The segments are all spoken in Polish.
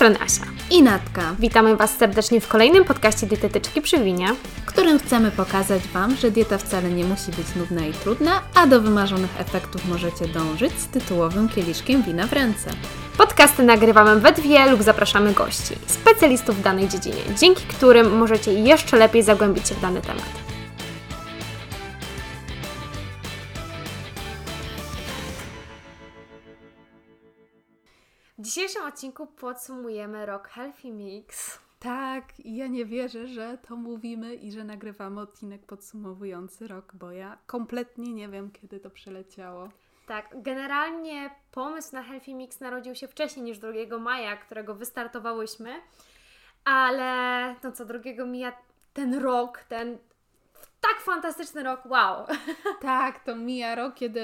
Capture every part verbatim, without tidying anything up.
strony Asia i Natka. Witamy Was serdecznie w kolejnym podcaście Dietetyczki przy winie, w którym chcemy pokazać Wam, że dieta wcale nie musi być nudna i trudna, a do wymarzonych efektów możecie dążyć z tytułowym kieliszkiem wina w ręce. Podcasty nagrywamy we dwie lub zapraszamy gości, specjalistów w danej dziedzinie, dzięki którym możecie jeszcze lepiej zagłębić się w dany temat. W dzisiejszym odcinku podsumujemy rok Healthy Mix. Tak, ja nie wierzę, że to mówimy i że nagrywamy odcinek podsumowujący rok, bo ja kompletnie nie wiem, kiedy to przeleciało. Tak, generalnie pomysł na Healthy Mix narodził się wcześniej niż drugiego maja, którego wystartowałyśmy, ale no co, drugiego maja ten rok, ten tak fantastyczny rok, wow! Tak, to mija rok, kiedy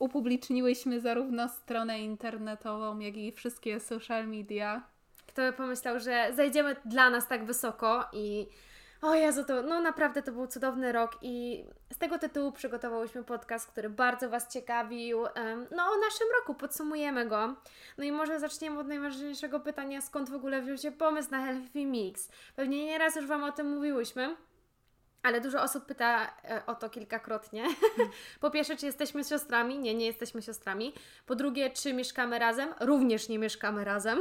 upubliczniłyśmy zarówno stronę internetową, jak i wszystkie social media. Kto by pomyślał, że zajdziemy dla nas tak wysoko i o Jezu, to no naprawdę to był cudowny rok i z tego tytułu przygotowałyśmy podcast, który bardzo Was ciekawił. No o naszym roku podsumujemy go. No i może zaczniemy od najważniejszego pytania, skąd w ogóle wziął się pomysł na Healthy Mix. Pewnie nieraz już Wam o tym mówiłyśmy. Ale dużo osób pyta o to kilkakrotnie. Po pierwsze, czy jesteśmy siostrami? Nie, nie jesteśmy siostrami. Po drugie, czy mieszkamy razem? Również nie mieszkamy razem.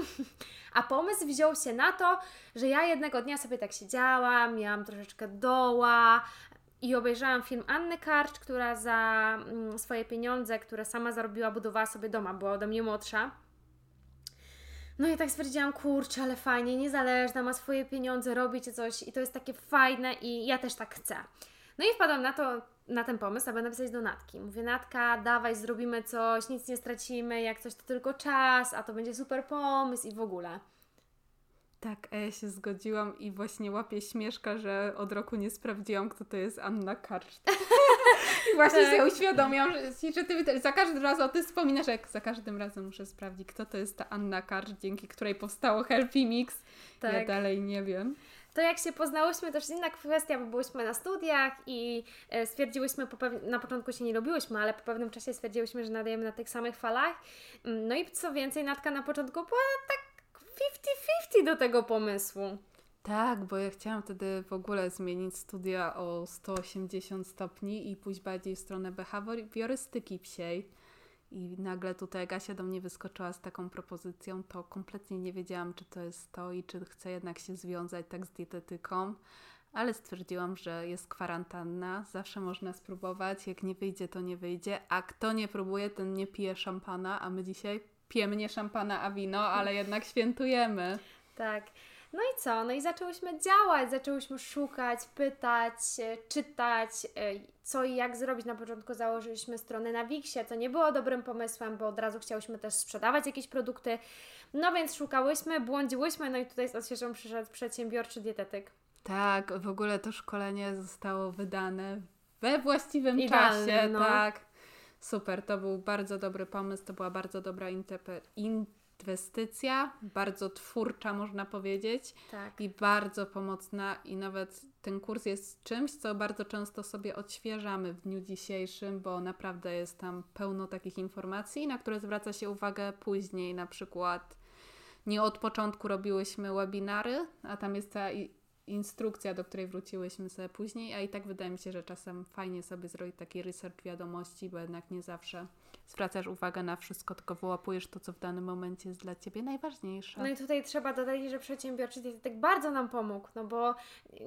A pomysł wziął się na to, że ja jednego dnia sobie tak siedziałam, miałam troszeczkę doła i obejrzałam film Anny Karcz, która za swoje pieniądze, które sama zarobiła, budowała sobie doma, była ode mnie młodsza. No i tak stwierdziłam, kurczę, ale fajnie, niezależna, ma swoje pieniądze, robi czy coś i to jest takie fajne i ja też tak chcę. No i wpadłam na to, na ten pomysł, aby napisać do Natki. Mówię, Natka, dawaj, zrobimy coś, nic nie stracimy, jak coś to tylko czas, a to będzie super pomysł i w ogóle. Tak, a ja się zgodziłam i właśnie łapię śmieszka, że od roku nie sprawdziłam, kto to jest Anna Karcz. I właśnie tak. Sobie uświadomiłam, że, że ty za każdym razem o tym wspominasz, jak za każdym razem muszę sprawdzić, kto to jest ta Anna Karcz, dzięki której powstało Healthy Mix. Tak. Ja dalej nie wiem. To jak się poznałyśmy, to już inna kwestia, bo byłyśmy na studiach i stwierdziłyśmy, po pew... na początku się nie lubiłyśmy, ale po pewnym czasie stwierdziłyśmy, że nadajemy na tych samych falach. No i co więcej, Natka na początku była tak fifty fifty do tego pomysłu. Tak, bo ja chciałam wtedy w ogóle zmienić studia o sto osiemdziesiąt stopni i pójść bardziej w stronę behawiorystyki psiej. I nagle tutaj Kasia do mnie wyskoczyła z taką propozycją, to kompletnie nie wiedziałam, czy to jest to i czy chcę jednak się związać tak z dietetyką. Ale stwierdziłam, że jest kwarantanna, zawsze można spróbować, jak nie wyjdzie, to nie wyjdzie, a kto nie próbuje, ten nie pije szampana, a my dzisiaj pijemy nie szampana, a wino, ale jednak świętujemy. Tak. No i co? No i zaczęłyśmy działać, zaczęłyśmy szukać, pytać, czytać, co i jak zrobić. Na początku założyliśmy stronę na Wixie, co nie było dobrym pomysłem, bo od razu chciałyśmy też sprzedawać jakieś produkty. No więc szukałyśmy, błądziłyśmy, no i tutaj z odświeżą przyszedł Przedsiębiorczy Dietetyk. Tak, w ogóle to szkolenie zostało wydane we właściwym idealnie, czasie. No. Tak, super, to był bardzo dobry pomysł, to była bardzo dobra interpretacja. Inwestycja, bardzo twórcza można powiedzieć tak. I bardzo pomocna i nawet ten kurs jest czymś, co bardzo często sobie odświeżamy w dniu dzisiejszym, bo naprawdę jest tam pełno takich informacji, na które zwraca się uwagę później, na przykład nie od początku robiłyśmy webinary, a tam jest ta instrukcja, do której wróciłyśmy sobie później, a i tak wydaje mi się, że czasem fajnie sobie zrobić taki research wiadomości, bo jednak nie zawsze zwracasz uwagę na wszystko, tylko wyłapujesz to, co w danym momencie jest dla Ciebie najważniejsze. No i tutaj trzeba dodać, że Przedsiębiorczy Dietetyk bardzo nam pomógł, no bo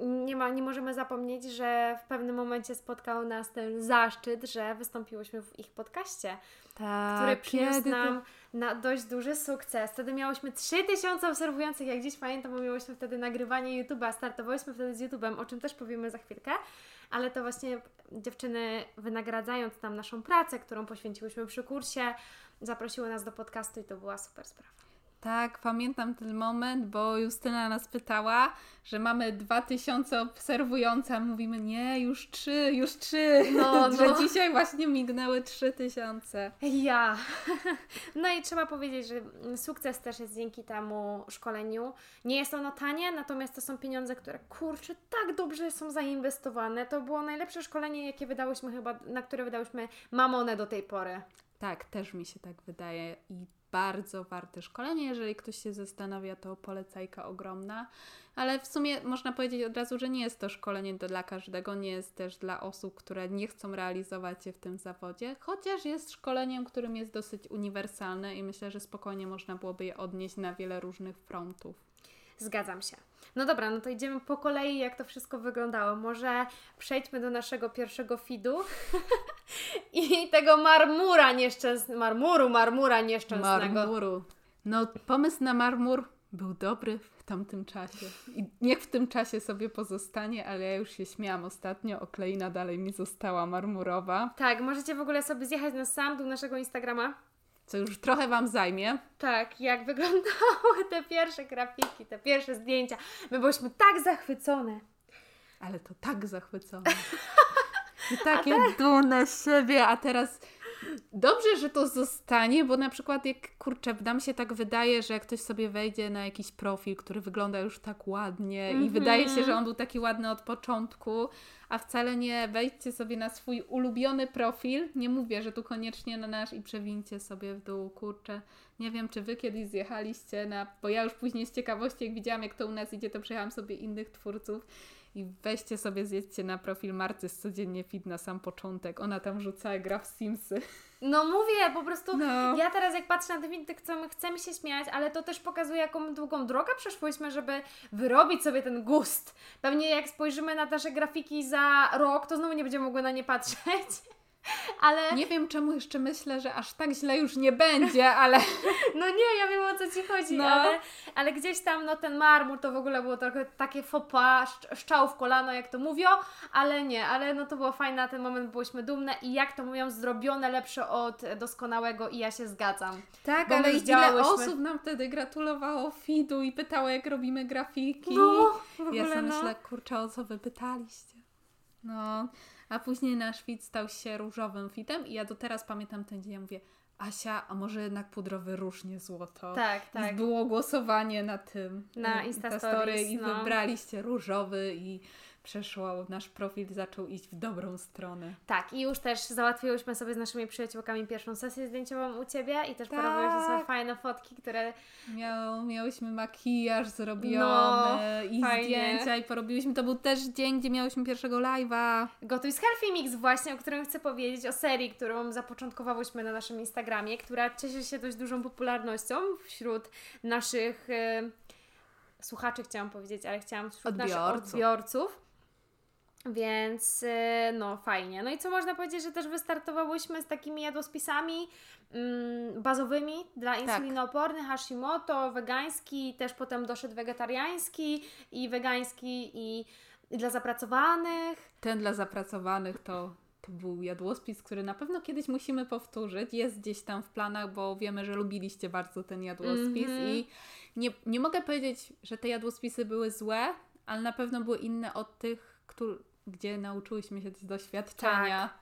nie, ma, nie możemy zapomnieć, że w pewnym momencie spotkał nas ten zaszczyt, że wystąpiłyśmy w ich podcaście, tak, który przyniósł nam to... na dość duży sukces. Wtedy miałyśmy trzy tysiące obserwujących, jak dziś pamiętam, bo miałyśmy wtedy nagrywanie YouTube'a, startowałyśmy wtedy z YouTube'em, o czym też powiemy za chwilkę, ale to właśnie dziewczyny, wynagradzając nam naszą pracę, którą poświęciłyśmy przy kursie, zaprosiły nas do podcastu i to była super sprawa. Tak, pamiętam ten moment, bo Justyna nas pytała, że mamy dwa tysiące obserwujących, a mówimy nie, już trzy, już trzy, no, że no. Dzisiaj właśnie mignęły trzy tysiące. Ja! No i trzeba powiedzieć, że sukces też jest dzięki temu szkoleniu. Nie jest ono tanie, natomiast to są pieniądze, które kurczę, tak dobrze są zainwestowane. To było najlepsze szkolenie, jakie wydałyśmy chyba, na które wydałyśmy mamonę do tej pory. Tak, też mi się tak wydaje i bardzo warte szkolenie. Jeżeli ktoś się zastanawia, to polecajka ogromna. Ale w sumie można powiedzieć od razu, że nie jest to szkolenie dla każdego, nie jest też dla osób, które nie chcą realizować się w tym zawodzie, chociaż jest szkoleniem, którym jest dosyć uniwersalne i myślę, że spokojnie można byłoby je odnieść na wiele różnych frontów. Zgadzam się. No dobra, no to idziemy po kolei, jak to wszystko wyglądało. Może przejdźmy do naszego pierwszego feedu i tego marmura nieszczęsnego, marmuru, marmura nieszczęsnego. Marmuru. No pomysł na marmur był dobry w tamtym czasie. I niech w tym czasie sobie pozostanie, ale ja już się śmiałam ostatnio, okleina dalej mi została marmurowa. Tak, możecie w ogóle sobie zjechać na sam dół naszego Instagrama. Co już trochę Wam zajmie. Tak, jak wyglądały te pierwsze grafiki, te pierwsze zdjęcia. My byłyśmy tak zachwycone. Ale to tak zachwycone. I takie teraz... dumne z siebie, a teraz dobrze, że to zostanie, bo na przykład jak, kurczę, nam się tak wydaje, że jak ktoś sobie wejdzie na jakiś profil, który wygląda już tak ładnie mm-hmm. i wydaje się, że on był taki ładny od początku, a wcale nie. Wejdźcie sobie na swój ulubiony profil, nie mówię, że tu koniecznie na nasz i przewincie sobie w dół, kurczę. Nie wiem, czy Wy kiedyś zjechaliście na, bo ja już później z ciekawości, jak widziałam, jak to u nas idzie, to przejechałam sobie innych twórców. I weźcie sobie, zjedźcie na profil Marty z Codziennie Fit na sam początek. Ona tam rzucała, gra w Simsy. No mówię, po prostu no. Ja teraz jak patrzę na te filmy, chcę, chcę mi się śmiać, ale to też pokazuje, jaką długą drogę przeszłyśmy, żeby wyrobić sobie ten gust. Pewnie jak spojrzymy na nasze grafiki za rok, to znowu nie będziemy mogły na nie patrzeć. Ale... Nie wiem czemu jeszcze myślę, że aż tak źle już nie będzie, ale... No nie, ja wiem, o co Ci chodzi, no. ale, ale gdzieś tam no, ten marmur to w ogóle było trochę takie faux pas, szczał w kolano, jak to mówią, ale nie, ale no to było fajne, na ten moment byłyśmy dumne i jak to mówią, zrobione lepsze od doskonałego i ja się zgadzam. Tak, ale i ile osób nam wtedy gratulowało feedu i pytało, jak robimy grafiki. No, w ogóle, ja sobie no. myślę, kurczę, o co Wy pytaliście. No... A później nasz fit stał się różowym fitem i ja do teraz pamiętam ten dzień, ja mówię, Asia, a może jednak pudrowy róż, nie złoto? Tak, tak. I było głosowanie na tym. Na Instastory i no. wybraliście różowy i przeszło, nasz profil zaczął iść w dobrą stronę. Tak, i już też załatwiłyśmy sobie z naszymi przyjaciółkami pierwszą sesję zdjęciową u Ciebie i też tak. porobiłyśmy sobie fajne fotki, które... Miał, miałyśmy makijaż zrobiony no, i fajnie. Zdjęcia i porobiłyśmy. To był też dzień, gdzie miałyśmy pierwszego live'a. Gotuj z Healthy Mix właśnie, o którym chcę powiedzieć, o serii, którą zapoczątkowałyśmy na naszym Instagramie, która cieszy się dość dużą popularnością wśród naszych y, słuchaczy, chciałam powiedzieć, ale chciałam wśród Odbiorców. naszych odbiorców. Więc no fajnie. No i co można powiedzieć, że też wystartowałyśmy z takimi jadłospisami mm, bazowymi dla insulinoopornych, tak. Hashimoto, wegański, też potem doszedł wegetariański i wegański i, i dla zapracowanych. Ten dla zapracowanych to... To był jadłospis, który na pewno kiedyś musimy powtórzyć. Jest gdzieś tam w planach, bo wiemy, że lubiliście bardzo ten jadłospis mm-hmm. i nie, nie mogę powiedzieć, że te jadłospisy były złe, ale na pewno były inne od tych, który, gdzie nauczyłyśmy się z doświadczenia. Tak.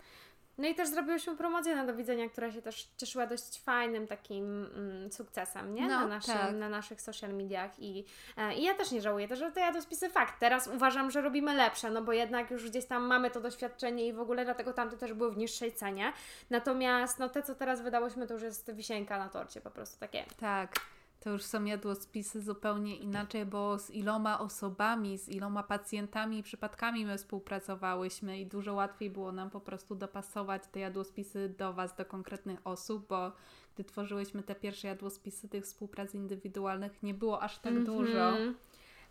No i też zrobiłyśmy promocję na Do Widzenia, która się też cieszyła dość fajnym takim mm, sukcesem, nie? No, na, naszym, tak. na naszych social mediach i, e, i ja też nie żałuję, że to jadłospisy fakt. Teraz uważam, że robimy lepsze, no bo jednak już gdzieś tam mamy to doświadczenie i w ogóle dlatego tamte też były w niższej cenie. Natomiast no te, co teraz wydałyśmy, to już jest wisienka na torcie, po prostu takie. Tak. To już są jadłospisy zupełnie inaczej, bo z iloma osobami, z iloma pacjentami i przypadkami my współpracowałyśmy i dużo łatwiej było nam po prostu dopasować te jadłospisy do Was, do konkretnych osób, bo gdy tworzyłyśmy te pierwsze jadłospisy, tych współprac indywidualnych nie było aż tak mm-hmm. dużo.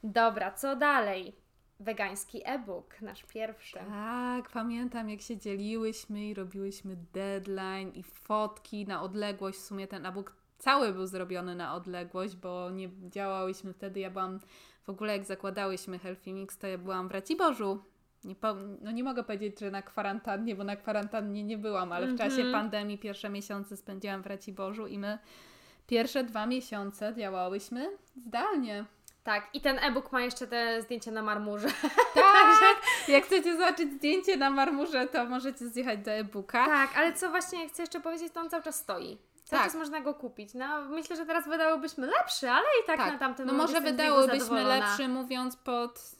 Dobra, co dalej? Wegański e-book, nasz pierwszy. Tak, pamiętam jak się dzieliłyśmy i robiłyśmy deadline i fotki na odległość, w sumie ten e-book cały był zrobiony na odległość, bo nie działałyśmy wtedy, ja byłam, w ogóle jak zakładałyśmy Healthy Mix, to ja byłam w Raciborzu, nie po, no nie mogę powiedzieć, że na kwarantannie, bo na kwarantannie nie byłam, ale w mm-hmm. czasie pandemii pierwsze miesiące spędziłam w Raciborzu i my pierwsze dwa miesiące działałyśmy zdalnie. Tak, i ten e-book ma jeszcze te zdjęcia na marmurze. Tak, jak chcecie zobaczyć zdjęcie na marmurze, to możecie zjechać do e-booka. Tak, ale co właśnie chcę jeszcze powiedzieć, to on cały czas stoi. Cały czas tak. można go kupić. No, myślę, że teraz wydałybyśmy lepszy, ale i tak, tak. na tamten moment. No może wydałybyśmy lepszy, mówiąc pod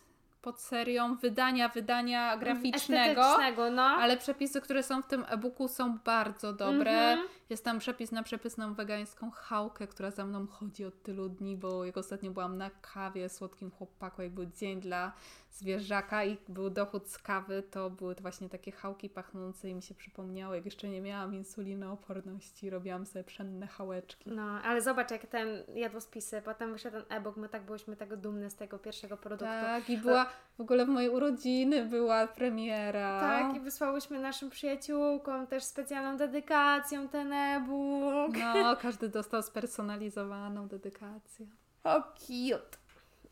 pod serią wydania, wydania graficznego, no. ale przepisy, które są w tym e-booku są bardzo dobre. Mm-hmm. Jest tam przepis na przepysną wegańską chałkę, która za mną chodzi od tylu dni, bo jak ostatnio byłam na kawie słodkim chłopaku, jak był dzień dla zwierzaka i był dochód z kawy, to były to właśnie takie chałki pachnące i mi się przypomniało, jak jeszcze nie miałam insulinooporności, robiłam sobie pszenne chałeczki. No, ale zobacz, jak ten jadłospisy, potem wyszedł ten e-book, my tak byliśmy tak dumne z tego pierwszego produktu. Tak, i była w ogóle w mojej urodziny była premiera. Tak, i wysłałyśmy naszym przyjaciółkom też specjalną dedykacją ten e-book. No, każdy dostał spersonalizowaną dedykację. O, cute.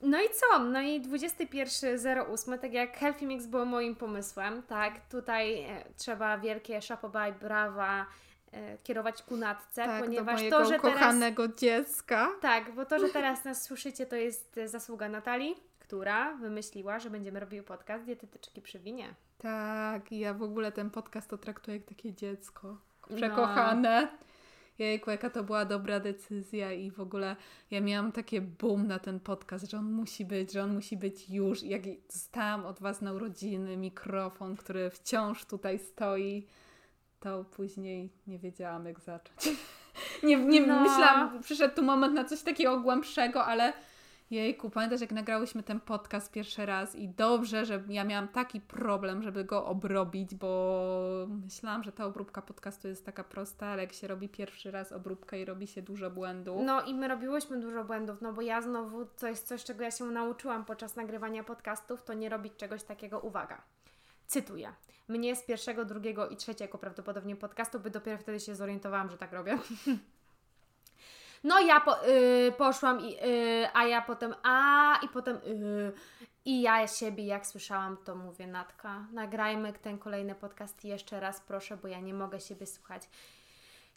No i co? No i dwudziesty pierwszy ósmy, tak jak Healthy Mix było moim pomysłem, tak, tutaj trzeba wielkie chapeau bye, brawa kierować ku Natce, tak, ponieważ do to, że kochanego teraz... dziecka. Tak, bo to, że teraz nas słyszycie, to jest zasługa Natalii, która wymyśliła, że będziemy robiły podcast Dietetyczki przy winie. Tak, ja w ogóle ten podcast to traktuję jak takie dziecko przekochane. No. Jejku, jaka to była dobra decyzja i w ogóle ja miałam takie boom na ten podcast, że on musi być, że on musi być już. Jak dostałam od Was na urodziny mikrofon, który wciąż tutaj stoi, to później nie wiedziałam, jak zacząć. nie nie no. Myślałam, przyszedł tu moment na coś takiego głębszego, ale jejku, pamiętasz, jak nagrałyśmy ten podcast pierwszy raz i dobrze, że ja miałam taki problem, żeby go obrobić, bo myślałam, że ta obróbka podcastu jest taka prosta, ale jak się robi pierwszy raz obróbkę i robi się dużo błędów. No i my robiłyśmy dużo błędów, no bo ja znowu coś, coś czego ja się nauczyłam podczas nagrywania podcastów, to nie robić czegoś takiego, uwaga, cytuję. Mnie z pierwszego, drugiego i trzeciego prawdopodobnie podcastu, by dopiero wtedy się zorientowałam, że tak robię. No ja po, yy, poszłam, i, yy, a ja potem a i potem yy, i ja siebie jak słyszałam, to mówię: Natka, nagrajmy ten kolejny podcast jeszcze raz, proszę, bo ja nie mogę siebie słuchać.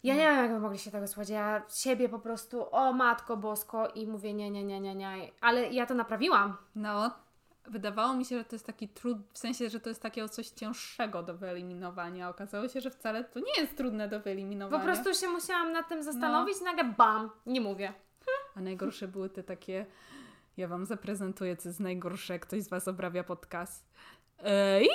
Ja nie wiem, jak my mogli się tego słuchać. Ja siebie po prostu, o matko bosko, i mówię nie, nie, nie, nie, nie. Ale ja to naprawiłam. No, wydawało mi się, że to jest taki trud, w sensie, że to jest takiego coś cięższego do wyeliminowania. Okazało się, że wcale to nie jest trudne do wyeliminowania. Po prostu się musiałam nad tym zastanowić, no. Nagle bam, nie mówię. A najgorsze były te takie, ja Wam zaprezentuję, co jest najgorsze, ktoś z Was obrabia podcast. Eee,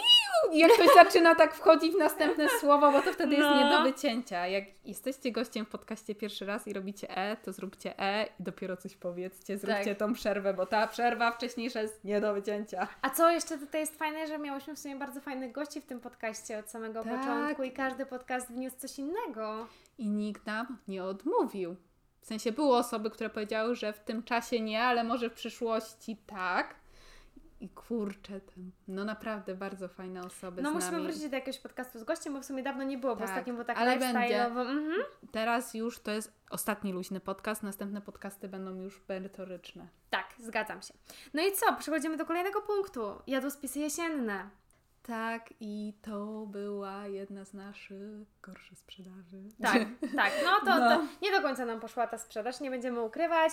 jak ktoś zaczyna tak wchodzić w następne słowo, bo to wtedy no. jest nie do wycięcia. Jak jesteście gościem w podcaście pierwszy raz i robicie e, to zróbcie e i dopiero coś powiedzcie, zróbcie tak. tą przerwę, bo ta przerwa wcześniejsza jest nie do wycięcia. A co jeszcze tutaj jest fajne, że miałyśmy w sumie bardzo fajnych gości w tym podcaście od samego tak. początku i każdy podcast wniósł coś innego. I nikt nam nie odmówił. W sensie były osoby, które powiedziały, że w tym czasie nie, ale może w przyszłości tak. I kurczę, ten, no naprawdę bardzo fajne osoby No z musimy nami. Wrócić do jakiegoś podcastu z gościem, bo w sumie dawno nie było, tak, bo ostatnio było tak lifestyle'owo. Mhm. Teraz już to jest ostatni luźny podcast, następne podcasty będą już merytoryczne. Tak, zgadzam się. No i co, przechodzimy do kolejnego punktu, jadłospisy jesienne. Tak, i to była jedna z naszych gorszych sprzedaży. Tak, tak, no to, no to nie do końca nam poszła ta sprzedaż, nie będziemy ukrywać.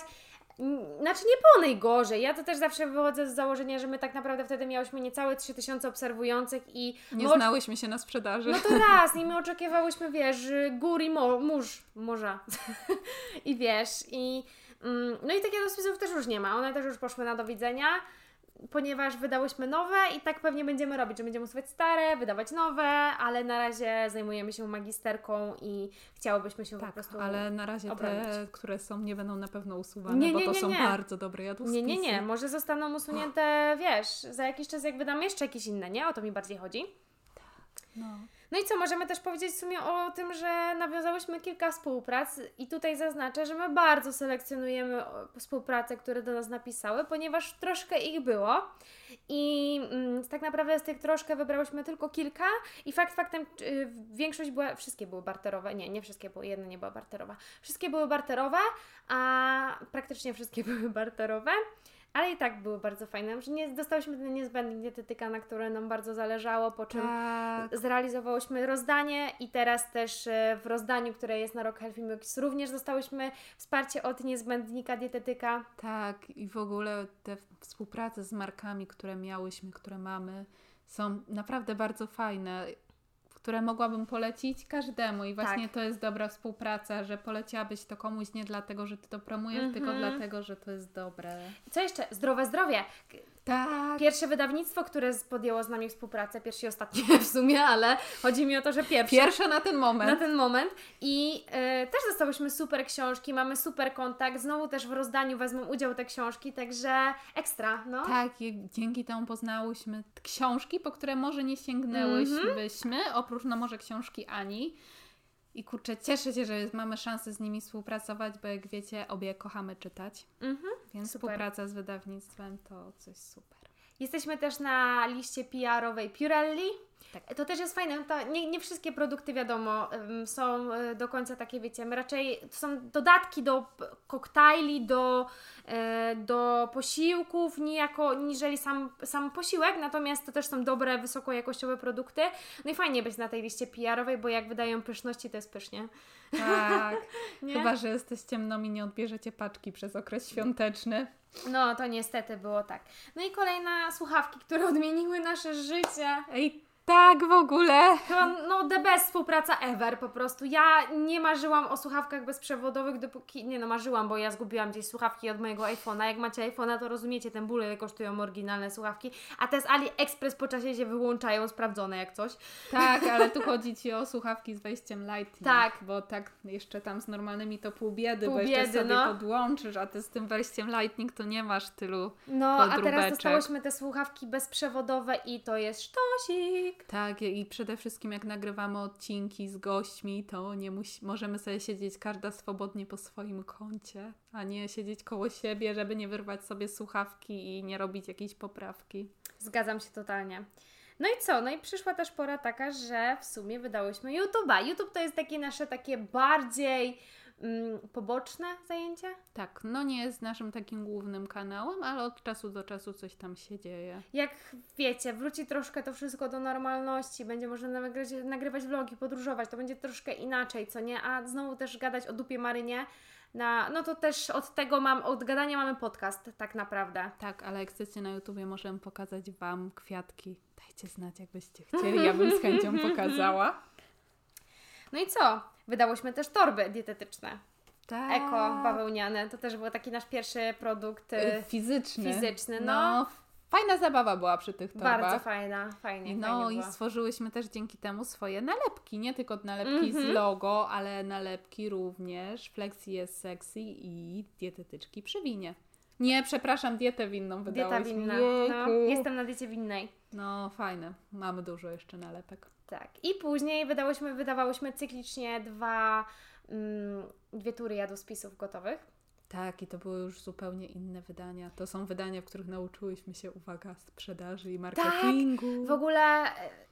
Znaczy nie było najgorzej, ja to też zawsze wychodzę z założenia, że my tak naprawdę wtedy miałyśmy niecałe trzy tysiące obserwujących i... Nie mo- znałyśmy się na sprzedaży. No to raz, i my oczekiwałyśmy, wiesz, gór i mo- mórz, morza. I wiesz, i... Mm, no i takich rozpisów też już nie ma, one też już poszły na do widzenia. Ponieważ wydałyśmy nowe i tak pewnie będziemy robić, że będziemy usuwać stare, wydawać nowe, ale na razie zajmujemy się magisterką i chciałobyśmy się tak, po prostu ale na razie obronić. Te, które są, nie będą na pewno usuwane, nie, nie, bo to nie, są nie. bardzo dobre jadłospisy. Nie, nie, nie, może zostaną usunięte, oh. wiesz, za jakiś czas jak wydam jeszcze jakieś inne, nie? O to mi bardziej chodzi. Tak, no. No i co, możemy też powiedzieć w sumie o tym, że nawiązałyśmy kilka współprac i tutaj zaznaczę, że my bardzo selekcjonujemy współprace, które do nas napisały, ponieważ troszkę ich było i mm, tak naprawdę z tych troszkę wybrałyśmy tylko kilka i fakt faktem y, większość była, wszystkie były barterowe, nie, nie wszystkie były, jedna nie była barterowa, wszystkie były barterowe, a praktycznie wszystkie były barterowe. Ale i tak były bardzo fajne, że nie, dostałyśmy ten niezbędny dietetyka, na które nam bardzo zależało, po czym tak. zrealizowałyśmy rozdanie i teraz też w rozdaniu, które jest na rok Healthy Mix, również dostałyśmy wsparcie od niezbędnika dietetyka. Tak, i w ogóle te współprace z markami, które miałyśmy, które mamy, są naprawdę bardzo fajne, które mogłabym polecić każdemu i właśnie tak. to jest dobra współpraca, że poleciłabyś to komuś nie dlatego, że Ty to promujesz, mm-hmm. tylko dlatego, że to jest dobre. Co jeszcze? Zdrowe zdrowie! Tak. Pierwsze wydawnictwo, które podjęło z nami współpracę, pierwsze i ostatnie w sumie, ale chodzi mi o to, że pierwsze. Pierwsze na ten moment. Na ten moment. I y, też dostałyśmy super książki, mamy super kontakt, znowu też w rozdaniu wezmą udział te książki, także ekstra, no. Tak, i dzięki temu poznałyśmy książki, po które może nie sięgnęłyśmy, mm-hmm. oprócz no może książki Ani. I kurczę, cieszę się, że mamy szansę z nimi współpracować, bo jak wiecie, obie kochamy czytać, mhm, więc super. Współpraca z wydawnictwem to coś super. Jesteśmy też na liście P R-owej Purelli. Tak. To też jest fajne, to nie, nie wszystkie produkty, wiadomo, są do końca takie, wiecie, my raczej to są dodatki do koktajli, do, do posiłków, niejako, niżeli sam, sam posiłek, natomiast to też są dobre, wysokojakościowe produkty. No i fajnie być na tej liście P R-owej, bo jak wydają pyszności, to jest pysznie. Tak, chyba, że jesteście mną i nie odbierzecie paczki przez okres świąteczny. No, to niestety było tak. No i kolejna słuchawki, które odmieniły nasze życie. Ej, tak w ogóle. No, no the best współpraca ever po prostu. Ja nie marzyłam o słuchawkach bezprzewodowych, dopóki... Nie no, marzyłam, bo ja zgubiłam gdzieś słuchawki od mojego iPhone'a. Jak macie iPhone'a, to rozumiecie, ten ból, ile kosztują oryginalne słuchawki. A te z AliExpress po czasie się wyłączają, sprawdzone jak coś. Tak, ale tu chodzi Ci o słuchawki z wejściem Lightning. Tak. Bo tak jeszcze tam z normalnymi to pół biedy, pół bo jeszcze biedy, sobie no. podłączysz, a Ty z tym wejściem Lightning to nie masz tylu no, podróbeczek. No, a teraz dostałyśmy te słuchawki bezprzewodowe i to jest sztosik. Tak, i przede wszystkim jak nagrywamy odcinki z gośćmi, to nie musi, możemy sobie siedzieć każda swobodnie po swoim kącie, a nie siedzieć koło siebie, żeby nie wyrwać sobie słuchawki i nie robić jakiejś poprawki. Zgadzam się totalnie. No i co? No i przyszła też pora taka, że w sumie wydałyśmy YouTube'a. YouTube to jest takie nasze takie bardziej mm, poboczne zajęcie? Tak, no nie jest naszym takim głównym kanałem, ale od czasu do czasu coś tam się dzieje. Jak wiecie, wróci troszkę to wszystko do normalności, będzie można nagrywać, nagrywać vlogi, podróżować, to będzie troszkę inaczej, co nie? A znowu też gadać o dupie Marynie. Na, no to też od tego mam, od gadania mamy podcast tak naprawdę. Tak, ale jak chcecie na YouTubie, możemy pokazać Wam kwiatki. Dajcie znać, jakbyście chcieli, ja bym z chęcią pokazała. No i co? Wydałyśmy też torby dietetyczne. Tak. Eko, bawełniane. To też był taki nasz pierwszy produkt fizyczny. fizyczny no. no. Fajna zabawa była przy tych torbach. Bardzo fajna, fajnie. No fajnie i było. Stworzyłyśmy też dzięki temu swoje nalepki. Nie tylko nalepki mm-hmm. z logo, ale nalepki również. Flexi jest sexy i dietetyczki przy winie. Nie, przepraszam, dietę winną wydałyśmy. Dieta winna. No, jestem na diecie winnej. No fajne. Mamy dużo jeszcze nalepek. Tak. I później wydałyśmy, wydawałyśmy cyklicznie dwa, mm, dwie tury jadłospisów gotowych. Tak, i to były już zupełnie inne wydania. To są wydania, w których nauczyłyśmy się, uwaga, sprzedaży i marketingu. Tak, w ogóle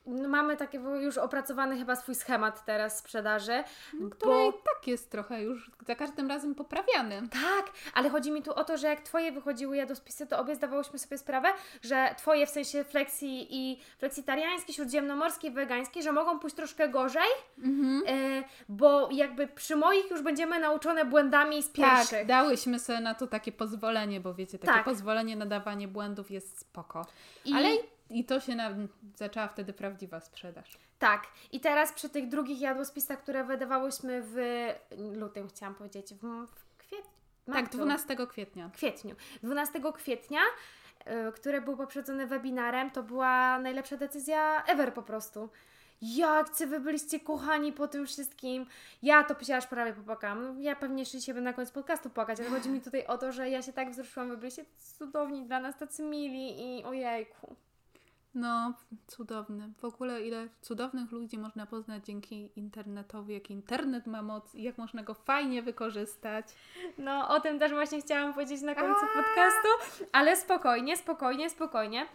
no, mamy taki już opracowany chyba swój schemat teraz sprzedaży. No, który bo... tak jest trochę już za każdym razem poprawiany. Tak, ale chodzi mi tu o to, że jak Twoje wychodziły jadłospisy, to obie zdawałyśmy sobie sprawę, że Twoje w sensie fleksji i fleksitariańskie, śródziemnomorskie, wegańskie, że mogą pójść troszkę gorzej, mhm. y, bo jakby przy moich już będziemy nauczone błędami z pierwszych. Tak, dałyśmy sobie na to takie pozwolenie, bo wiecie, takie tak. pozwolenie na dawanie błędów jest spoko. I... Ale i to się nam zaczęła wtedy prawdziwa sprzedaż. Tak. I teraz przy tych drugich jadłospisach, które wydawałyśmy w lutym, chciałam powiedzieć, w, w kwietniu. Tak, dwunastego kwietnia. Kwietniu. dwunastego kwietnia, yy, które było poprzedzone webinarem, to była najlepsza decyzja ever po prostu. Jak Wy wy byliście kochani po tym wszystkim. Ja to się aż prawie popłakałam. Ja pewnie jeszcze się będę na końcu podcastu płakać, ale chodzi mi tutaj o to, że ja się tak wzruszyłam, wy byliście cudowni dla nas, tacy mili i ojejku. No, cudowne. W ogóle ile cudownych ludzi można poznać dzięki internetowi, jak internet ma moc i jak można go fajnie wykorzystać. No, o tym też właśnie chciałam powiedzieć na końcu Aaaa! podcastu, ale spokojnie, spokojnie, spokojnie.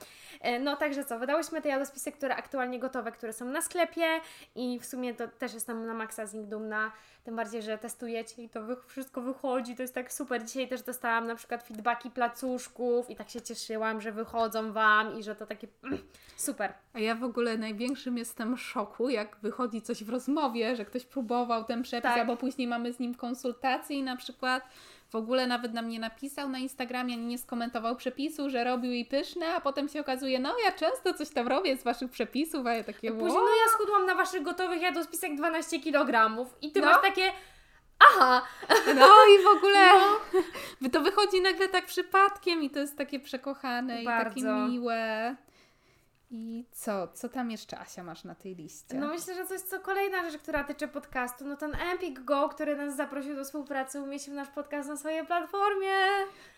No, także co, wydałyśmy te jadłospisy, które aktualnie gotowe, które są na sklepie i w sumie to też jestem na maksa z nich dumna, tym bardziej, że testujecie i to wy- wszystko wychodzi, to jest tak super. Dzisiaj też dostałam na przykład feedbacki placuszków i tak się cieszyłam, że wychodzą Wam i że to takie... Super. A ja w ogóle największym jestem szoku, jak wychodzi coś w rozmowie, że ktoś próbował ten przepis, tak. albo później mamy z nim konsultacje i na przykład w ogóle nawet nam nie napisał na Instagramie, ani nie skomentował przepisu, że robił i pyszne, a potem się okazuje, no ja często coś tam robię z Waszych przepisów, a ja takie... Później, no ja schudłam na Waszych gotowych jadłospisach dwanaście kilogramów i Ty no? masz takie... aha! No i w ogóle no. To wychodzi nagle tak przypadkiem i to jest takie przekochane bardzo. I takie miłe. I co? Co tam jeszcze, Asia, masz na tej liście? No myślę, że coś, co kolejna rzecz, która tyczy podcastu, no ten Empik Go, który nas zaprosił do współpracy, umieścił nasz podcast na swojej platformie.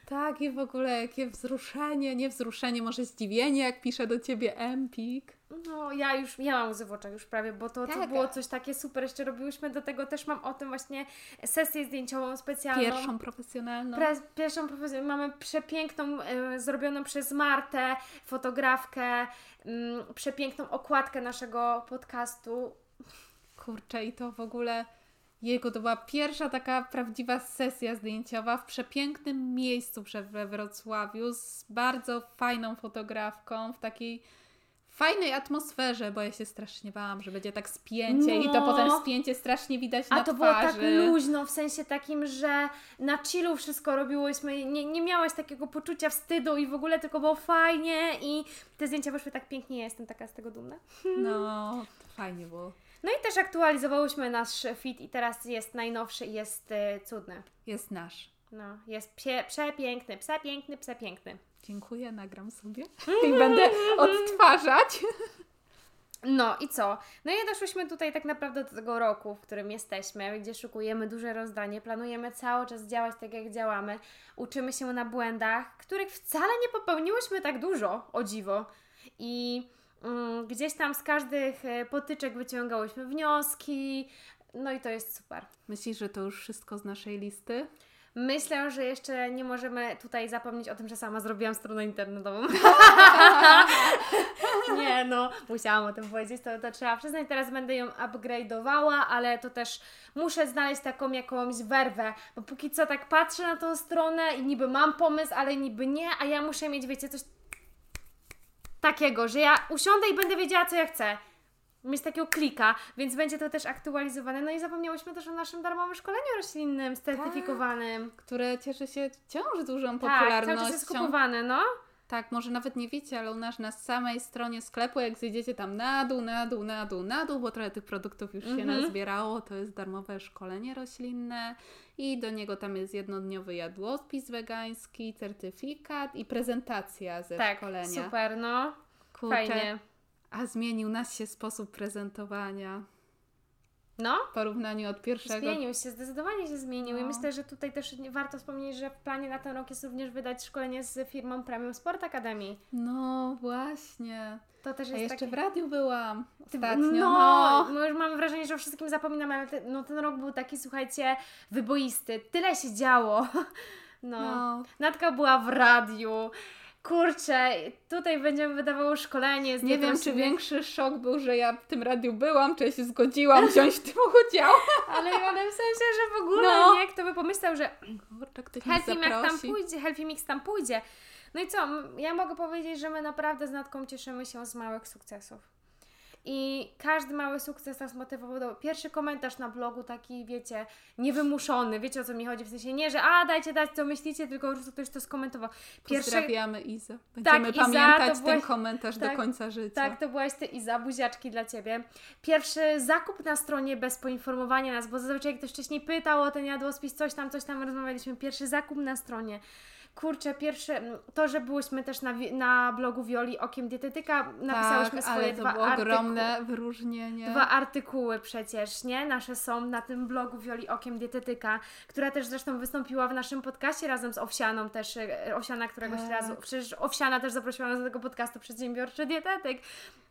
Tak, i w ogóle jakie wzruszenie, nie wzruszenie, może zdziwienie, jak pisze do Ciebie Empik. No ja już, ja mam łzy w oczach już prawie, bo to, tak. to było coś takie super, jeszcze robiłyśmy, do tego też mam o tym właśnie sesję zdjęciową specjalną. Pierwszą profesjonalną. Pre- pierwszą profesjonalną. Mamy przepiękną, y, zrobioną przez Martę fotografkę, y, przepiękną okładkę naszego podcastu. Kurczę, i to w ogóle... Jego to była pierwsza taka prawdziwa sesja zdjęciowa w przepięknym miejscu we Wrocławiu z bardzo fajną fotografką w takiej fajnej atmosferze, bo ja się strasznie bałam, że będzie tak spięcie no. i to potem spięcie strasznie widać A na twarzy. A to było tak luźno, w sensie takim, że na chillu wszystko robiłyśmy, nie, nie miałaś takiego poczucia wstydu i w ogóle, tylko było fajnie i te zdjęcia wyszły tak pięknie, ja jestem taka z tego dumna. No, fajnie było. No i też aktualizowałyśmy nasz feed i teraz jest najnowszy i jest y, cudny. Jest nasz. No, jest psie, przepiękny, przepiękny, przepiękny. Dziękuję, nagram sobie i będę odtwarzać. No i co? No i doszłyśmy tutaj tak naprawdę do tego roku, w którym jesteśmy, gdzie szukujemy duże rozdanie, planujemy cały czas działać tak, jak działamy, uczymy się na błędach, których wcale nie popełniłyśmy tak dużo, o dziwo. I... Gdzieś tam z każdych potyczek wyciągałyśmy wnioski, no i to jest super. Myślisz, że to już wszystko z naszej listy? Myślę, że jeszcze nie możemy tutaj zapomnieć o tym, że sama zrobiłam stronę internetową. Nie no, musiałam o tym powiedzieć, to, to trzeba przyznać. Teraz będę ją upgrade'owała, ale to też muszę znaleźć taką jakąś werwę, bo póki co tak patrzę na tą stronę i niby mam pomysł, ale niby nie, a ja muszę mieć, wiecie, coś... takiego, że ja usiądę i będę wiedziała, co ja chcę. Mieć takiego klika, więc będzie to też aktualizowane. No i zapomniałyśmy też o naszym darmowym szkoleniu roślinnym, certyfikowanym. Tak, które cieszy się wciąż dużą popularnością. Tak, cały czas jest kupowane, no. Tak, może nawet nie wiecie, ale u nas na samej stronie sklepu, jak zjedziecie tam na dół, na dół, na dół, na dół, bo trochę tych produktów już mhm. się nazbierało, to jest darmowe szkolenie roślinne i do niego tam jest jednodniowy jadłospis wegański, certyfikat i prezentacja ze tak, szkolenia. Tak, super, no. Kurczę, fajnie. A zmienił nas się sposób prezentowania. No. W porównaniu od pierwszego. Zmienił się, zdecydowanie się zmienił no. i myślę, że tutaj też warto wspomnieć, że w planie na ten rok jest również wydać szkolenie z firmą Premium Sport Academy. No właśnie. To też jest A jeszcze taki... w radiu byłam ostatnio. No, no. no, już mam wrażenie, że o wszystkim zapominam, ale te, no, ten rok był taki, słuchajcie, wyboisty. Tyle się działo. No. no. Natka była w radiu. Kurczę, tutaj będziemy wydawało szkolenie. Z nie wiem, czy większy szok był, że ja w tym radiu byłam, czy ja się zgodziłam wziąć w tym udział. Ale, ale w sensie, że w ogóle no. nie, kto by pomyślał, że Kurczę, ktoś Healthy Mix tam pójdzie, Healthy Mix tam pójdzie. No i co, ja mogę powiedzieć, że my naprawdę z Natką cieszymy się z małych sukcesów. I każdy mały sukces nas motywował do... Pierwszy komentarz na blogu taki, wiecie, niewymuszony, wiecie o co mi chodzi, w sensie nie, że a dajcie dać co myślicie, tylko już ktoś to skomentował. Pierwsze... Pozdrawiamy Izę, będziemy tak, pamiętać Iza, ten byłaś... komentarz tak, do końca życia. Tak, to byłaś Ty Iza, buziaczki dla Ciebie. Pierwszy zakup na stronie bez poinformowania nas, bo zazwyczaj ktoś wcześniej pytał o ten jadłospis, coś tam, coś tam rozmawialiśmy, pierwszy zakup na stronie. Kurczę, pierwsze, to, że byłyśmy też na, na blogu Wioli Okiem Dietetyka, napisałyśmy tak, swoje ale to dwa było artykuły. Ogromne wyróżnienie. Dwa artykuły przecież, nie? Nasze są na tym blogu Wioli Okiem Dietetyka, która też zresztą wystąpiła w naszym podcaście razem z Owsianą też, Owsiana któregoś tak. razu, przecież Owsiana też zaprosiła nas do tego podcastu Przedsiębiorczy Dietetyk,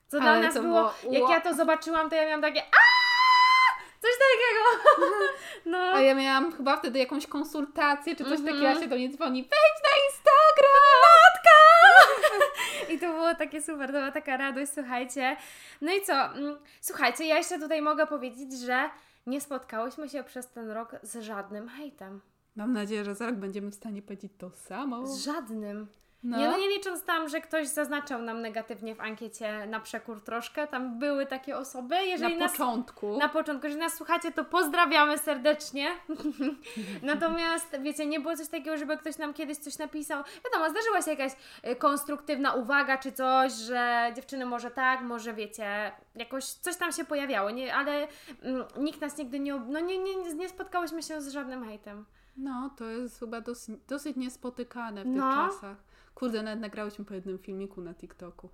co ale dla nas było, było, jak ja to zobaczyłam, to ja miałam takie aaa! Coś takiego. No. A ja miałam chyba wtedy jakąś konsultację, czy coś mm-hmm. takiego, a się do mnie dzwoni, wejdź na Instagram! Natka! I to było takie super, to była taka radość, słuchajcie. No i co? Słuchajcie, ja jeszcze tutaj mogę powiedzieć, że nie spotkałyśmy się przez ten rok z żadnym hejtem. Mam nadzieję, że za rok będziemy w stanie powiedzieć to samo. Z żadnym. No. Ja, no nie licząc tam, że ktoś zaznaczał nam negatywnie w ankiecie na przekór troszkę, tam były takie osoby. Jeżeli na nas, początku. Na początku. Jeżeli nas słuchacie, to pozdrawiamy serdecznie. Natomiast, wiecie, nie było coś takiego, żeby ktoś nam kiedyś coś napisał. Wiadomo, zdarzyła się jakaś konstruktywna uwaga czy coś, że dziewczyny może tak, może wiecie, jakoś coś tam się pojawiało, nie, ale m, nikt nas nigdy nie, no nie, nie, nie spotkałyśmy się z żadnym hejtem. No, to jest chyba dosyć, dosyć niespotykane w tych no. czasach. Kurde, nawet nagrałyśmy po jednym filmiku na TikToku.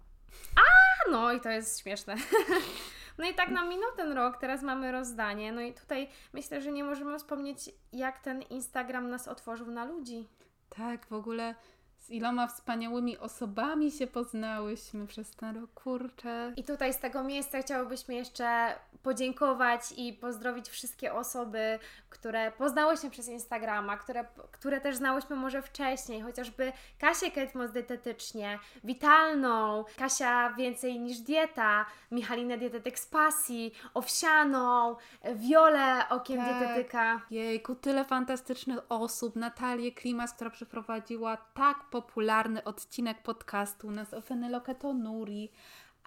A, no i to jest śmieszne. No i tak nam minął ten rok, teraz mamy rozdanie. No i tutaj myślę, że nie możemy wspomnieć, jak ten Instagram nas otworzył na ludzi. Tak, w ogóle z iloma wspaniałymi osobami się poznałyśmy przez ten rok, kurczę. I tutaj z tego miejsca chciałybyśmy jeszcze podziękować i pozdrowić wszystkie osoby, które poznałyśmy przez Instagrama, które, które też znałyśmy może wcześniej, chociażby Kasię Ketmo z Dietetycznie Witalną, Kasia Więcej niż Dieta, Michalinę Dietetyk z Pasji, Owsianą, Wiolę Okiem tak. Dietetyka. Jejku, tyle fantastycznych osób. Natalię Klimas, która przeprowadziła tak popularny odcinek podcastu u nas o fenyloketonuri,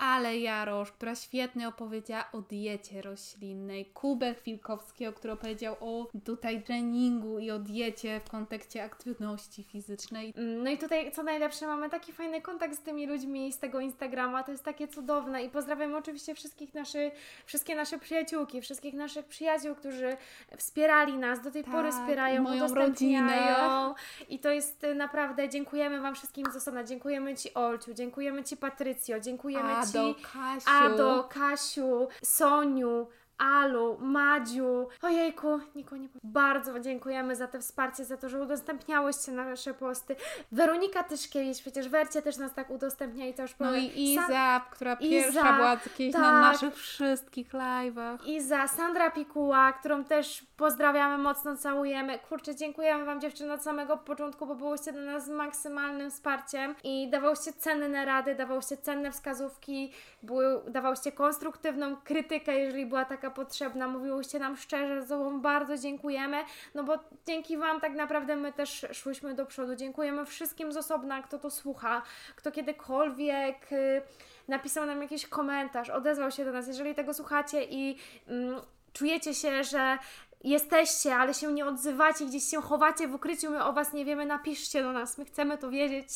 Ale Jarosz, która świetnie opowiedziała o diecie roślinnej, Kubę Wilkowskiego, który opowiedział o tutaj treningu i o diecie w kontekście aktywności fizycznej. No i tutaj co najlepsze, mamy taki fajny kontakt z tymi ludźmi z tego Instagrama, to jest takie cudowne i pozdrawiam oczywiście wszystkich naszych, wszystkie nasze przyjaciółki, wszystkich naszych przyjaciół, którzy wspierali nas, do tej tak, pory wspierają, moją udostępniają i to jest naprawdę, dziękujemy Wam wszystkim z osobna, dziękujemy Ci Olciu, dziękujemy Ci Patrycjo, dziękujemy A. Ado, Kasiu. Ado, Kasiu, Soniu, Alu, Madziu. Ojejku, nikogo nie powiem. Bardzo dziękujemy za to wsparcie, za to, że udostępniałyście nasze posty. Weronika Tyszkiewicz, przecież Wercie też nas tak udostępnia i to już powiem. No i Iza, San... która pierwsza Iza, była kiedyś tak. na naszych wszystkich live'ach. Iza, Sandra Pikuła, którą też pozdrawiamy, mocno całujemy. Kurczę, dziękujemy Wam dziewczyny od samego początku, bo byłyście dla nas maksymalnym wsparciem i dawałyście cenne rady, dawałyście cenne wskazówki, były, dawałyście konstruktywną krytykę, jeżeli była taka potrzebna, mówiłyście nam szczerze, za Wam bardzo dziękujemy, no bo dzięki Wam tak naprawdę my też szłyśmy do przodu. Dziękujemy wszystkim z osobna, kto to słucha, kto kiedykolwiek y, napisał nam jakiś komentarz, odezwał się do nas. Jeżeli tego słuchacie i mm, czujecie się, że jesteście, ale się nie odzywacie, gdzieś się chowacie w ukryciu, my o Was nie wiemy, napiszcie do nas, my chcemy to wiedzieć.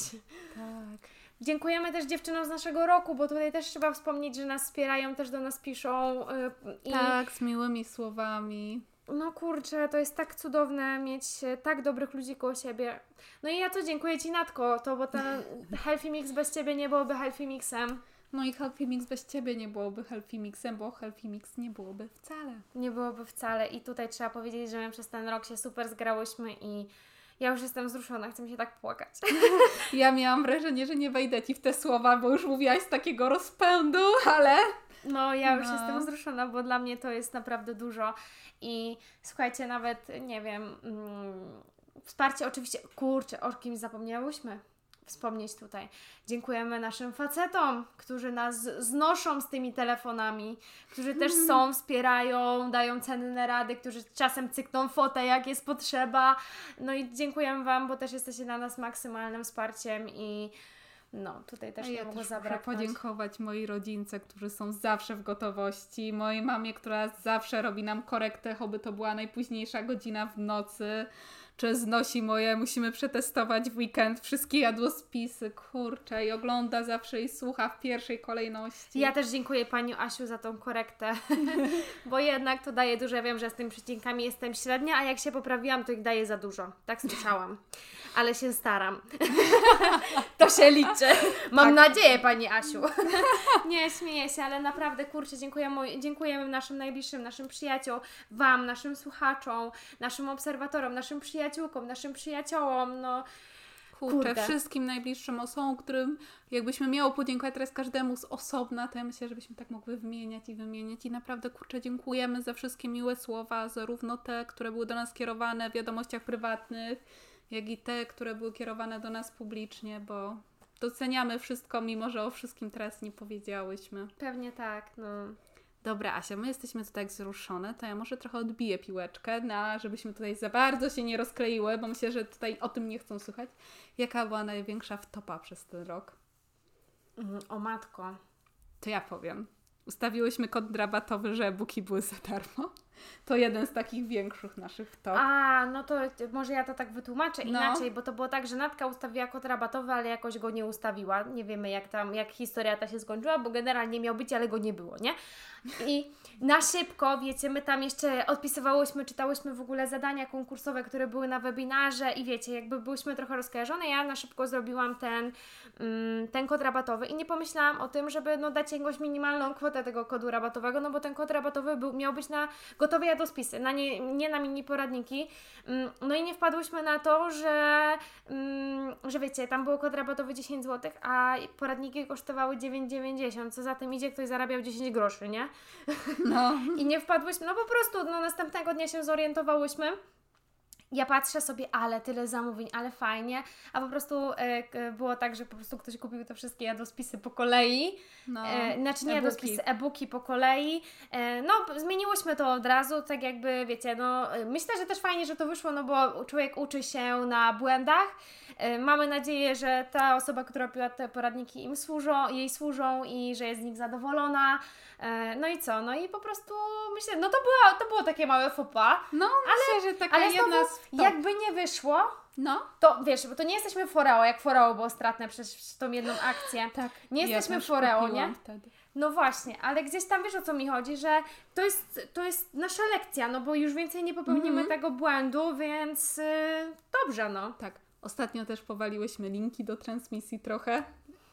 Tak. Dziękujemy też dziewczynom z naszego roku, bo tutaj też trzeba wspomnieć, że nas wspierają, też do nas piszą. Yy, tak, i... z miłymi słowami. No kurczę, to jest tak cudowne mieć tak dobrych ludzi koło siebie. No i ja to dziękuję Ci, Natko, to bo ten Healthy Mix bez Ciebie nie byłoby Healthy Mixem. No i Healthy Mix bez Ciebie nie byłoby Healthy Mixem, bo Healthy Mix nie byłoby wcale. Nie byłoby wcale i tutaj trzeba powiedzieć, że my przez ten rok się super zgrałyśmy i... Ja już jestem wzruszona, chcę mi się tak płakać. Ja miałam wrażenie, że nie wejdę Ci w te słowa, bo już mówiłaś z takiego rozpędu, ale... No, ja już no. jestem wzruszona, bo dla mnie to jest naprawdę dużo i słuchajcie, nawet, nie wiem, mm, wsparcie oczywiście... Kurczę, o kimś zapomniałyśmy wspomnieć tutaj. Dziękujemy naszym facetom, którzy nas znoszą z tymi telefonami, którzy też są, wspierają, dają cenne rady, którzy czasem cykną fotę, jak jest potrzeba. No i dziękujemy Wam, bo też jesteście dla nas maksymalnym wsparciem i no, tutaj też ja nie mogę zabraknąć. Muszę podziękować mojej rodzince, którzy są zawsze w gotowości, mojej mamie, która zawsze robi nam korektę, choćby to była najpóźniejsza godzina w nocy, czy znosi moje, musimy przetestować w weekend wszystkie jadłospisy, kurczę, i ogląda zawsze i słucha w pierwszej kolejności. Ja też dziękuję Pani Asiu za tą korektę, bo jednak to daje dużo, ja wiem, że z tymi przecinkami jestem średnia, a jak się poprawiłam, to ich daje za dużo, tak słyszałam, ale się staram, to się liczy, mam tak. nadzieję Pani Asiu. Nie, śmieję się, ale naprawdę, kurczę, dziękujemy, dziękujemy naszym najbliższym, naszym przyjacioł, Wam, naszym słuchaczom, naszym obserwatorom, naszym przyjaciołom, przyjaciółkom, naszym przyjaciołom, no kurczę, kurde. Wszystkim najbliższym osobom, którym jakbyśmy miało podziękować teraz każdemu z osobna, to ja myślę, żebyśmy tak mogły wymieniać i wymieniać i naprawdę, kurczę, dziękujemy za wszystkie miłe słowa, zarówno te, które były do nas kierowane w wiadomościach prywatnych, jak i te, które były kierowane do nas publicznie, bo doceniamy wszystko, mimo że o wszystkim teraz nie powiedziałyśmy. Pewnie tak, no. dobra Asia, my jesteśmy tutaj wzruszone, to ja może trochę odbiję piłeczkę, na, żebyśmy tutaj za bardzo się nie rozkleiły, bo myślę, że tutaj o tym nie chcą słuchać. Jaka była największa wtopa przez ten rok? O matko. To ja powiem. Ustawiłyśmy kod rabatowy, że e-booki były za darmo. To jeden z takich większych naszych top. A, no to może ja to tak wytłumaczę inaczej, no. Bo to było tak, że Natka ustawiła kod rabatowy, ale jakoś go nie ustawiła. Nie wiemy, jak tam, jak historia ta się skończyła, bo generalnie miał być, ale go nie było, nie? I na szybko, wiecie, my tam jeszcze odpisywałyśmy, czytałyśmy w ogóle zadania konkursowe, które były na webinarze i wiecie, jakby byłyśmy trochę rozkojarzone. Ja na szybko zrobiłam ten, ten kod rabatowy i nie pomyślałam o tym, żeby no, dać jakąś minimalną kwotę tego kodu rabatowego, no bo ten kod rabatowy był, miał być na gotowe jadłospisy, na nie, nie na mini poradniki. No i nie wpadłyśmy na to, że, że wiecie, tam był kod rabatowy dziesięć złotych, a poradniki kosztowały dziewięć dziewięćdziesiąt, co za tym idzie, ktoś zarabiał dziesięć groszy, nie? No. I nie wpadłyśmy, no po prostu no, następnego dnia się zorientowałyśmy. Ja patrzę sobie, ale tyle zamówień, ale fajnie, a po prostu e, było tak, że po prostu ktoś kupił te wszystkie jadłospisy po kolei, no, e, znaczy nie e-booki. jadłospisy, e-booki po kolei, e, no zmieniłyśmy to od razu, tak jakby wiecie, no myślę, że też fajnie, że to wyszło, no bo człowiek uczy się na błędach, e, mamy nadzieję, że ta osoba, która robiła te poradniki im służą, jej służą i że jest z nich zadowolona, e, no i co, no i po prostu myślę, no to, była, to było takie małe faux pas, no ale, myślę, że taka ale jedna znowu, to. Jakby nie wyszło, no. To wiesz, bo to nie jesteśmy foreo, jak foreo było stratne przez tą jedną akcję. Tak, nie jesteśmy ja foreo, nie? Wtedy. No właśnie, ale gdzieś tam wiesz, o co mi chodzi, że to jest, to jest nasza lekcja, no bo już więcej nie popełnimy mm-hmm. tego błędu, więc yy, dobrze, no. Tak, ostatnio też powaliłyśmy linki do transmisji trochę.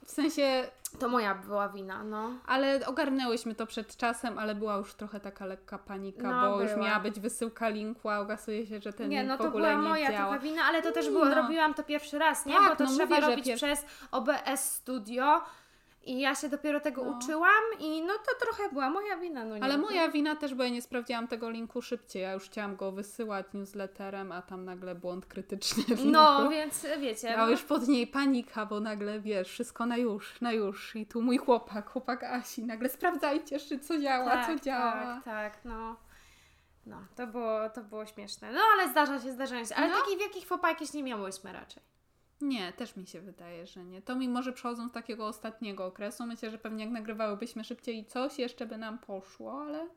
W sensie... To moja była wina, no. Ale ogarnęłyśmy to przed czasem, ale była już trochę taka lekka panika, no, bo była. Już miała być wysyłka linku, a okazuje się, że ten nie, link no, w ogóle nie działa. Nie, no to była moja taka wina, ale to też było, no. Robiłam to pierwszy raz, nie? Tak, bo to no, trzeba mówię, robić pier... przez O B S Studio i ja się dopiero tego no. uczyłam i no to trochę była moja wina. No, nie ale moja to... wina też, bo ja nie sprawdziłam tego linku szybciej, ja już chciałam go wysyłać newsletterem, a tam nagle błąd krytyczny w linku. No, więc wiecie. Ja no. już pod niej panika, bo nagle wiesz, wszystko na już, na już i tu mój chłopak, chłopak Asi, nagle sprawdzajcie jeszcze co działa, tak, co działa. Tak, tak, no. No, to było, to było śmieszne. No, ale zdarza się, zdarza się. Ale no. takich wielkich faux pas jakieś nie miałyśmy raczej. Nie, też mi się wydaje, że nie. To mimo, że przechodzą z takiego ostatniego okresu, myślę, że pewnie jak nagrywałybyśmy szybciej i coś jeszcze by nam poszło, ale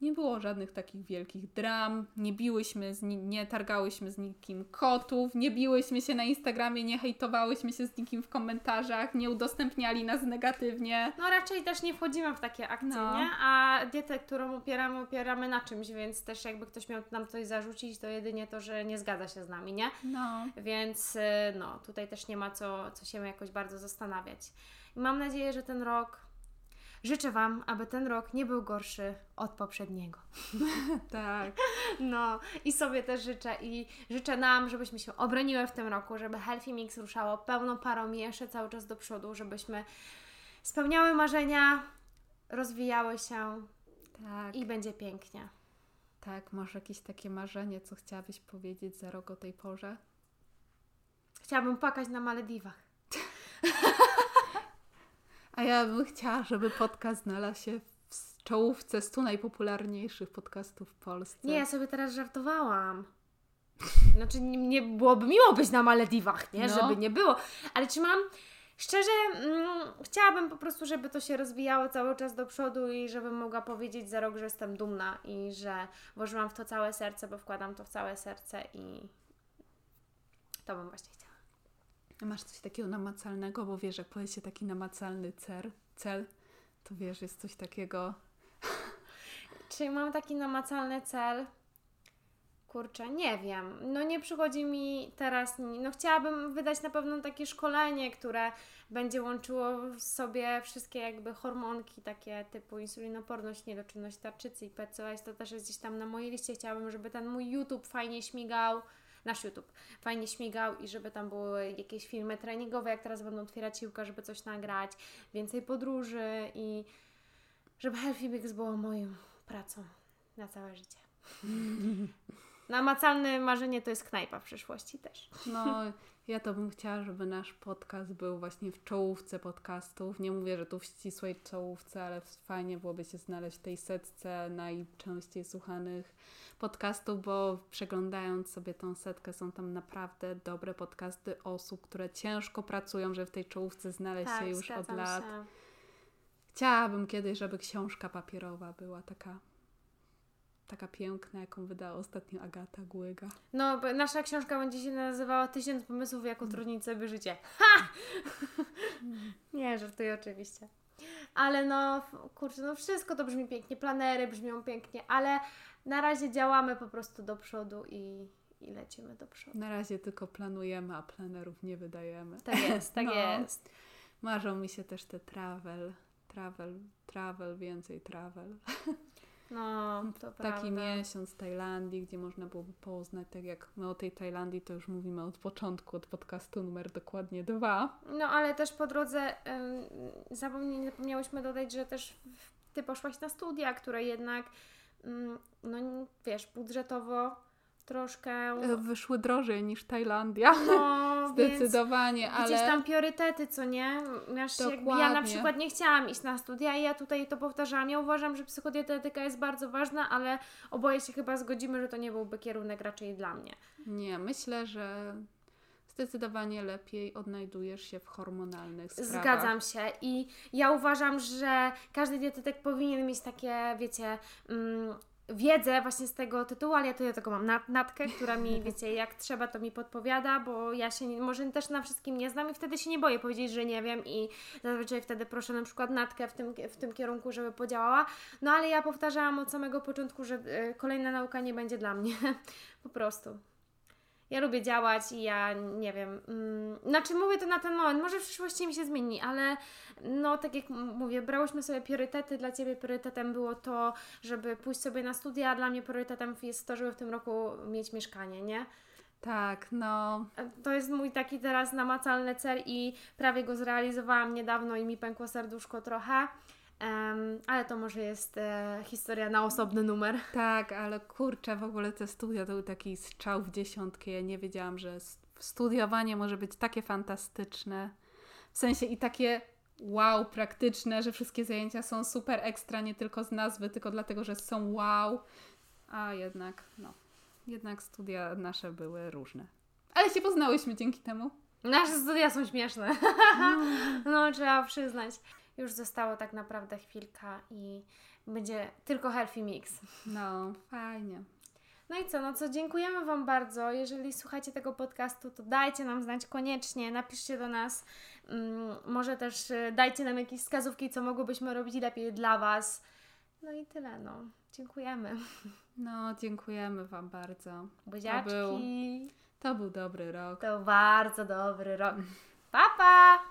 nie było żadnych takich wielkich dram, nie biłyśmy, z ni- nie targałyśmy z nikim kotów, nie biłyśmy się na Instagramie, nie hejtowałyśmy się z nikim w komentarzach, nie udostępniali nas negatywnie. No raczej też nie wchodzimy w takie akcje, no. nie? A dietę, którą opieramy, opieramy na czymś, więc też jakby ktoś miał nam coś zarzucić, to jedynie to, że nie zgadza się z nami, nie? No. Więc no, tutaj też nie ma co, co się jakoś bardzo zastanawiać. I mam nadzieję, że ten rok... Życzę Wam, aby ten rok nie był gorszy od poprzedniego. Tak. No i sobie też życzę i życzę nam, żebyśmy się obroniły w tym roku, żeby Healthy Mix ruszało pełną parą jeszcze cały czas do przodu, żebyśmy spełniały marzenia, rozwijały się tak. I będzie pięknie. Tak, masz jakieś takie marzenie, co chciałabyś powiedzieć za rok o tej porze? Chciałabym płakać na Malediwach. A ja bym chciała, żeby podcast znalazł się w czołówce stu najpopularniejszych podcastów w Polsce. Nie, ja sobie teraz żartowałam. Znaczy, nie, nie byłoby miło być na Malediwach, nie? No. Żeby nie było. Ale czy mam... Szczerze, mm, chciałabym po prostu, żeby to się rozwijało cały czas do przodu i żebym mogła powiedzieć za rok, że jestem dumna i że włożyłam w to całe serce, bo wkładam to w całe serce i to bym właśnie chciała. Masz coś takiego namacalnego, bo wiesz, jak powiecie taki namacalny cel, cel, to wiesz, jest coś takiego. Czy mam taki namacalny cel? Kurczę, nie wiem. No nie przychodzi mi teraz... No chciałabym wydać na pewno takie szkolenie, które będzie łączyło w sobie wszystkie jakby hormonki takie typu insulinoporność, niedoczynność tarczycy i P C O S. To też jest gdzieś tam na mojej liście. Chciałabym, żeby ten mój YouTube fajnie śmigał. Nasz YouTube fajnie śmigał i żeby tam były jakieś filmy treningowe, jak teraz będą otwierać siłkę, żeby coś nagrać, więcej podróży i żeby Healthy Mix było moją pracą na całe życie. namacalne marzenie to jest knajpa w przyszłości też. No, ja to bym chciała, żeby nasz podcast był właśnie w czołówce podcastów. Nie mówię, że tu w ścisłej czołówce, ale fajnie byłoby się znaleźć w tej setce najczęściej słuchanych podcastów, bo przeglądając sobie tą setkę, są tam naprawdę dobre podcasty osób, które ciężko pracują, żeby w tej czołówce znaleźć tak, się już od lat. Się. Chciałabym kiedyś, żeby książka papierowa była taka taka piękna, jaką wydała ostatnio Agata Głyga. No, bo nasza książka będzie się nazywała Tysiąc pomysłów, jak utrudnić sobie życie. Ha! Nie, żartuję oczywiście. Ale no, kurczę, no wszystko to brzmi pięknie, planery brzmią pięknie, ale na razie działamy po prostu do przodu i, i lecimy do przodu. Na razie tylko planujemy, a planerów nie wydajemy. Tak jest, tak no. jest. Marzą mi się też te travel, travel, travel, więcej travel. No, to taki prawda. Miesiąc w Tajlandii, gdzie można byłoby poznać, tak jak my o tej Tajlandii to już mówimy od początku, od podcastu numer dokładnie dwa. No, ale też po drodze y, zapomnie, zapomniałyśmy dodać, że też Ty poszłaś na studia, które jednak y, no wiesz, budżetowo troszkę... Wyszły drożej niż Tajlandia. No, zdecydowanie, więc ale... Gdzieś tam priorytety, co nie? Masz, ja na przykład nie chciałam iść na studia i ja tutaj to powtarzam. Ja uważam, że psychodietetyka jest bardzo ważna, ale oboje się chyba zgodzimy, że to nie byłby kierunek raczej dla mnie. Nie, myślę, że zdecydowanie lepiej odnajdujesz się w hormonalnych sprawach. Zgadzam się i ja uważam, że każdy dietetyk powinien mieć takie, wiecie... Mm, wiedzę właśnie z tego tytułu, ale ja tutaj tylko mam Natkę, która mi, wiecie, jak trzeba, to mi podpowiada, bo ja się nie, może też na wszystkim nie znam i wtedy się nie boję powiedzieć, że nie wiem i zazwyczaj wtedy proszę na przykład Natkę w tym, w tym kierunku, żeby podziałała. No ale ja powtarzałam od samego początku, że y, kolejna nauka nie będzie dla mnie. Po prostu. Ja lubię działać i ja nie wiem, mm, znaczy mówię to na ten moment, może w przyszłości mi się zmieni, ale no tak jak mówię, brałyśmy sobie priorytety, dla Ciebie priorytetem było to, żeby pójść sobie na studia, a dla mnie priorytetem jest to, żeby w tym roku mieć mieszkanie, nie? Tak, no. To jest mój taki teraz namacalny cel i prawie go zrealizowałam niedawno i mi pękło serduszko trochę. Um, ale to może jest e, historia na osobny numer. Tak, ale kurczę, w ogóle te studia to był taki strzał w dziesiątkę. Ja nie wiedziałam, że studiowanie może być takie fantastyczne. W sensie i takie wow, praktyczne, że wszystkie zajęcia są super ekstra, nie tylko z nazwy, tylko dlatego, że są wow. A jednak, no, jednak studia nasze były różne. Ale się poznałyśmy dzięki temu. Nasze studia są śmieszne. Mm. No, trzeba przyznać. Już zostało tak naprawdę chwilka i będzie tylko Healthy Mix. No, fajnie. No i co, no co, dziękujemy Wam bardzo. Jeżeli słuchacie tego podcastu, to dajcie nam znać koniecznie, napiszcie do nas. Um, może też dajcie nam jakieś wskazówki, co mogłybyśmy robić lepiej dla Was. No i tyle, no. Dziękujemy. No, dziękujemy Wam bardzo. Buziaczki. To był, to był dobry rok. To bardzo dobry rok. Pa, pa!